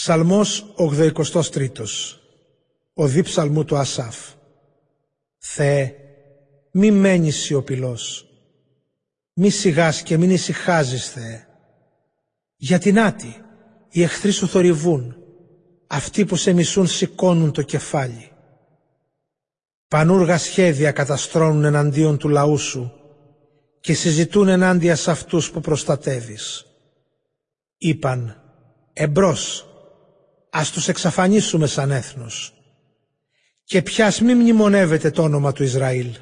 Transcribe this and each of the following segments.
Ψαλμός 83. Ο δίψαλμου του Ασάφ. Θεέ, μη μένεις σιωπηλός. Μη σιγάς και μην ησυχάζεις, Θεέ. Γιατί νάτι, οι εχθροί σου θορυβούν. Αυτοί που σε μισούν σηκώνουν το κεφάλι. Πανούργα σχέδια καταστρώνουν εναντίον του λαού σου και συζητούν ενάντια σε αυτούς που προστατεύεις. Είπαν, εμπρός, ας τους εξαφανίσουμε σαν έθνος και πιάς μη μνημονεύεται το όνομα του Ισραήλ.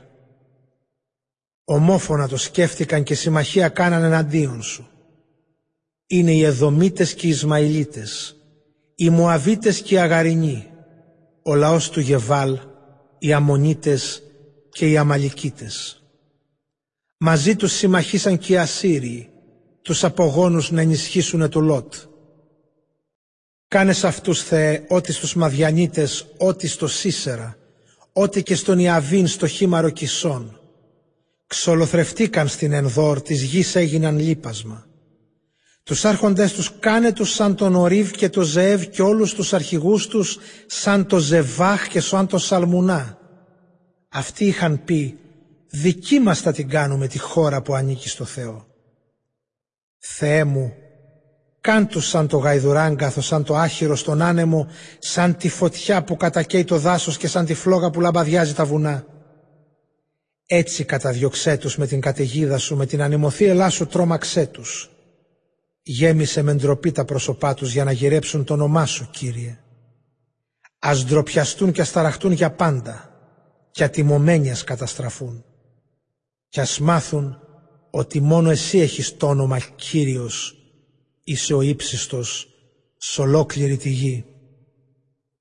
Ομόφωνα το σκέφτηκαν και συμμαχία κάναν εναντίον σου. Είναι οι Εδωμίτες και οι Ισμαηλίτες, οι Μουαβίτες και οι Αγαρηνοί, ο λαός του Γεβάλ, οι Αμμωνίτες και οι Αμαληκίτες. Μαζί τους συμμαχήσαν και οι Ασσύριοι, τους απογόνους να ενισχύσουνε του Λώτ. Κάνε σ' αυτούς, Θεέ, ό,τι στους Μαδιανίτες, ό,τι στο Σίσερα, ό,τι και στον Ιαβίν, στο Χήμαρο Κισόν. Ξολοθρευτήκαν στην Ενδώρ, της γης έγιναν λίπασμα. Τους άρχοντες τους κάνε τους σαν τον Ορίβ και το Ζεύ και όλους τους αρχηγούς τους σαν το Ζεβάχ και σαν το Σαλμουνά. Αυτοί είχαν πει, δική μας θα την κάνουμε τη χώρα που ανήκει στο Θεό. Θεέ μου, κάν τους σαν το γαϊδουράγκαθο, σαν το άχυρο στον άνεμο, σαν τη φωτιά που κατακαίει το δάσος και σαν τη φλόγα που λαμπαδιάζει τα βουνά. Έτσι καταδιώξέ τους με την καταιγίδα σου, με την ανεμοθύελά σου τρόμαξέ τους. Γέμισε με ντροπή τα πρόσωπά τους για να γυρέψουν το όνομά σου, Κύριε. Ας ντροπιαστούν και ας ταραχτούν για πάντα, κι ατιμωμένοι ας καταστραφούν. Κι ας μάθουν ότι μόνο εσύ έχεις το όνομα Κύριος, είσαι ο ύψιστος σ' ολόκληρη τη γη.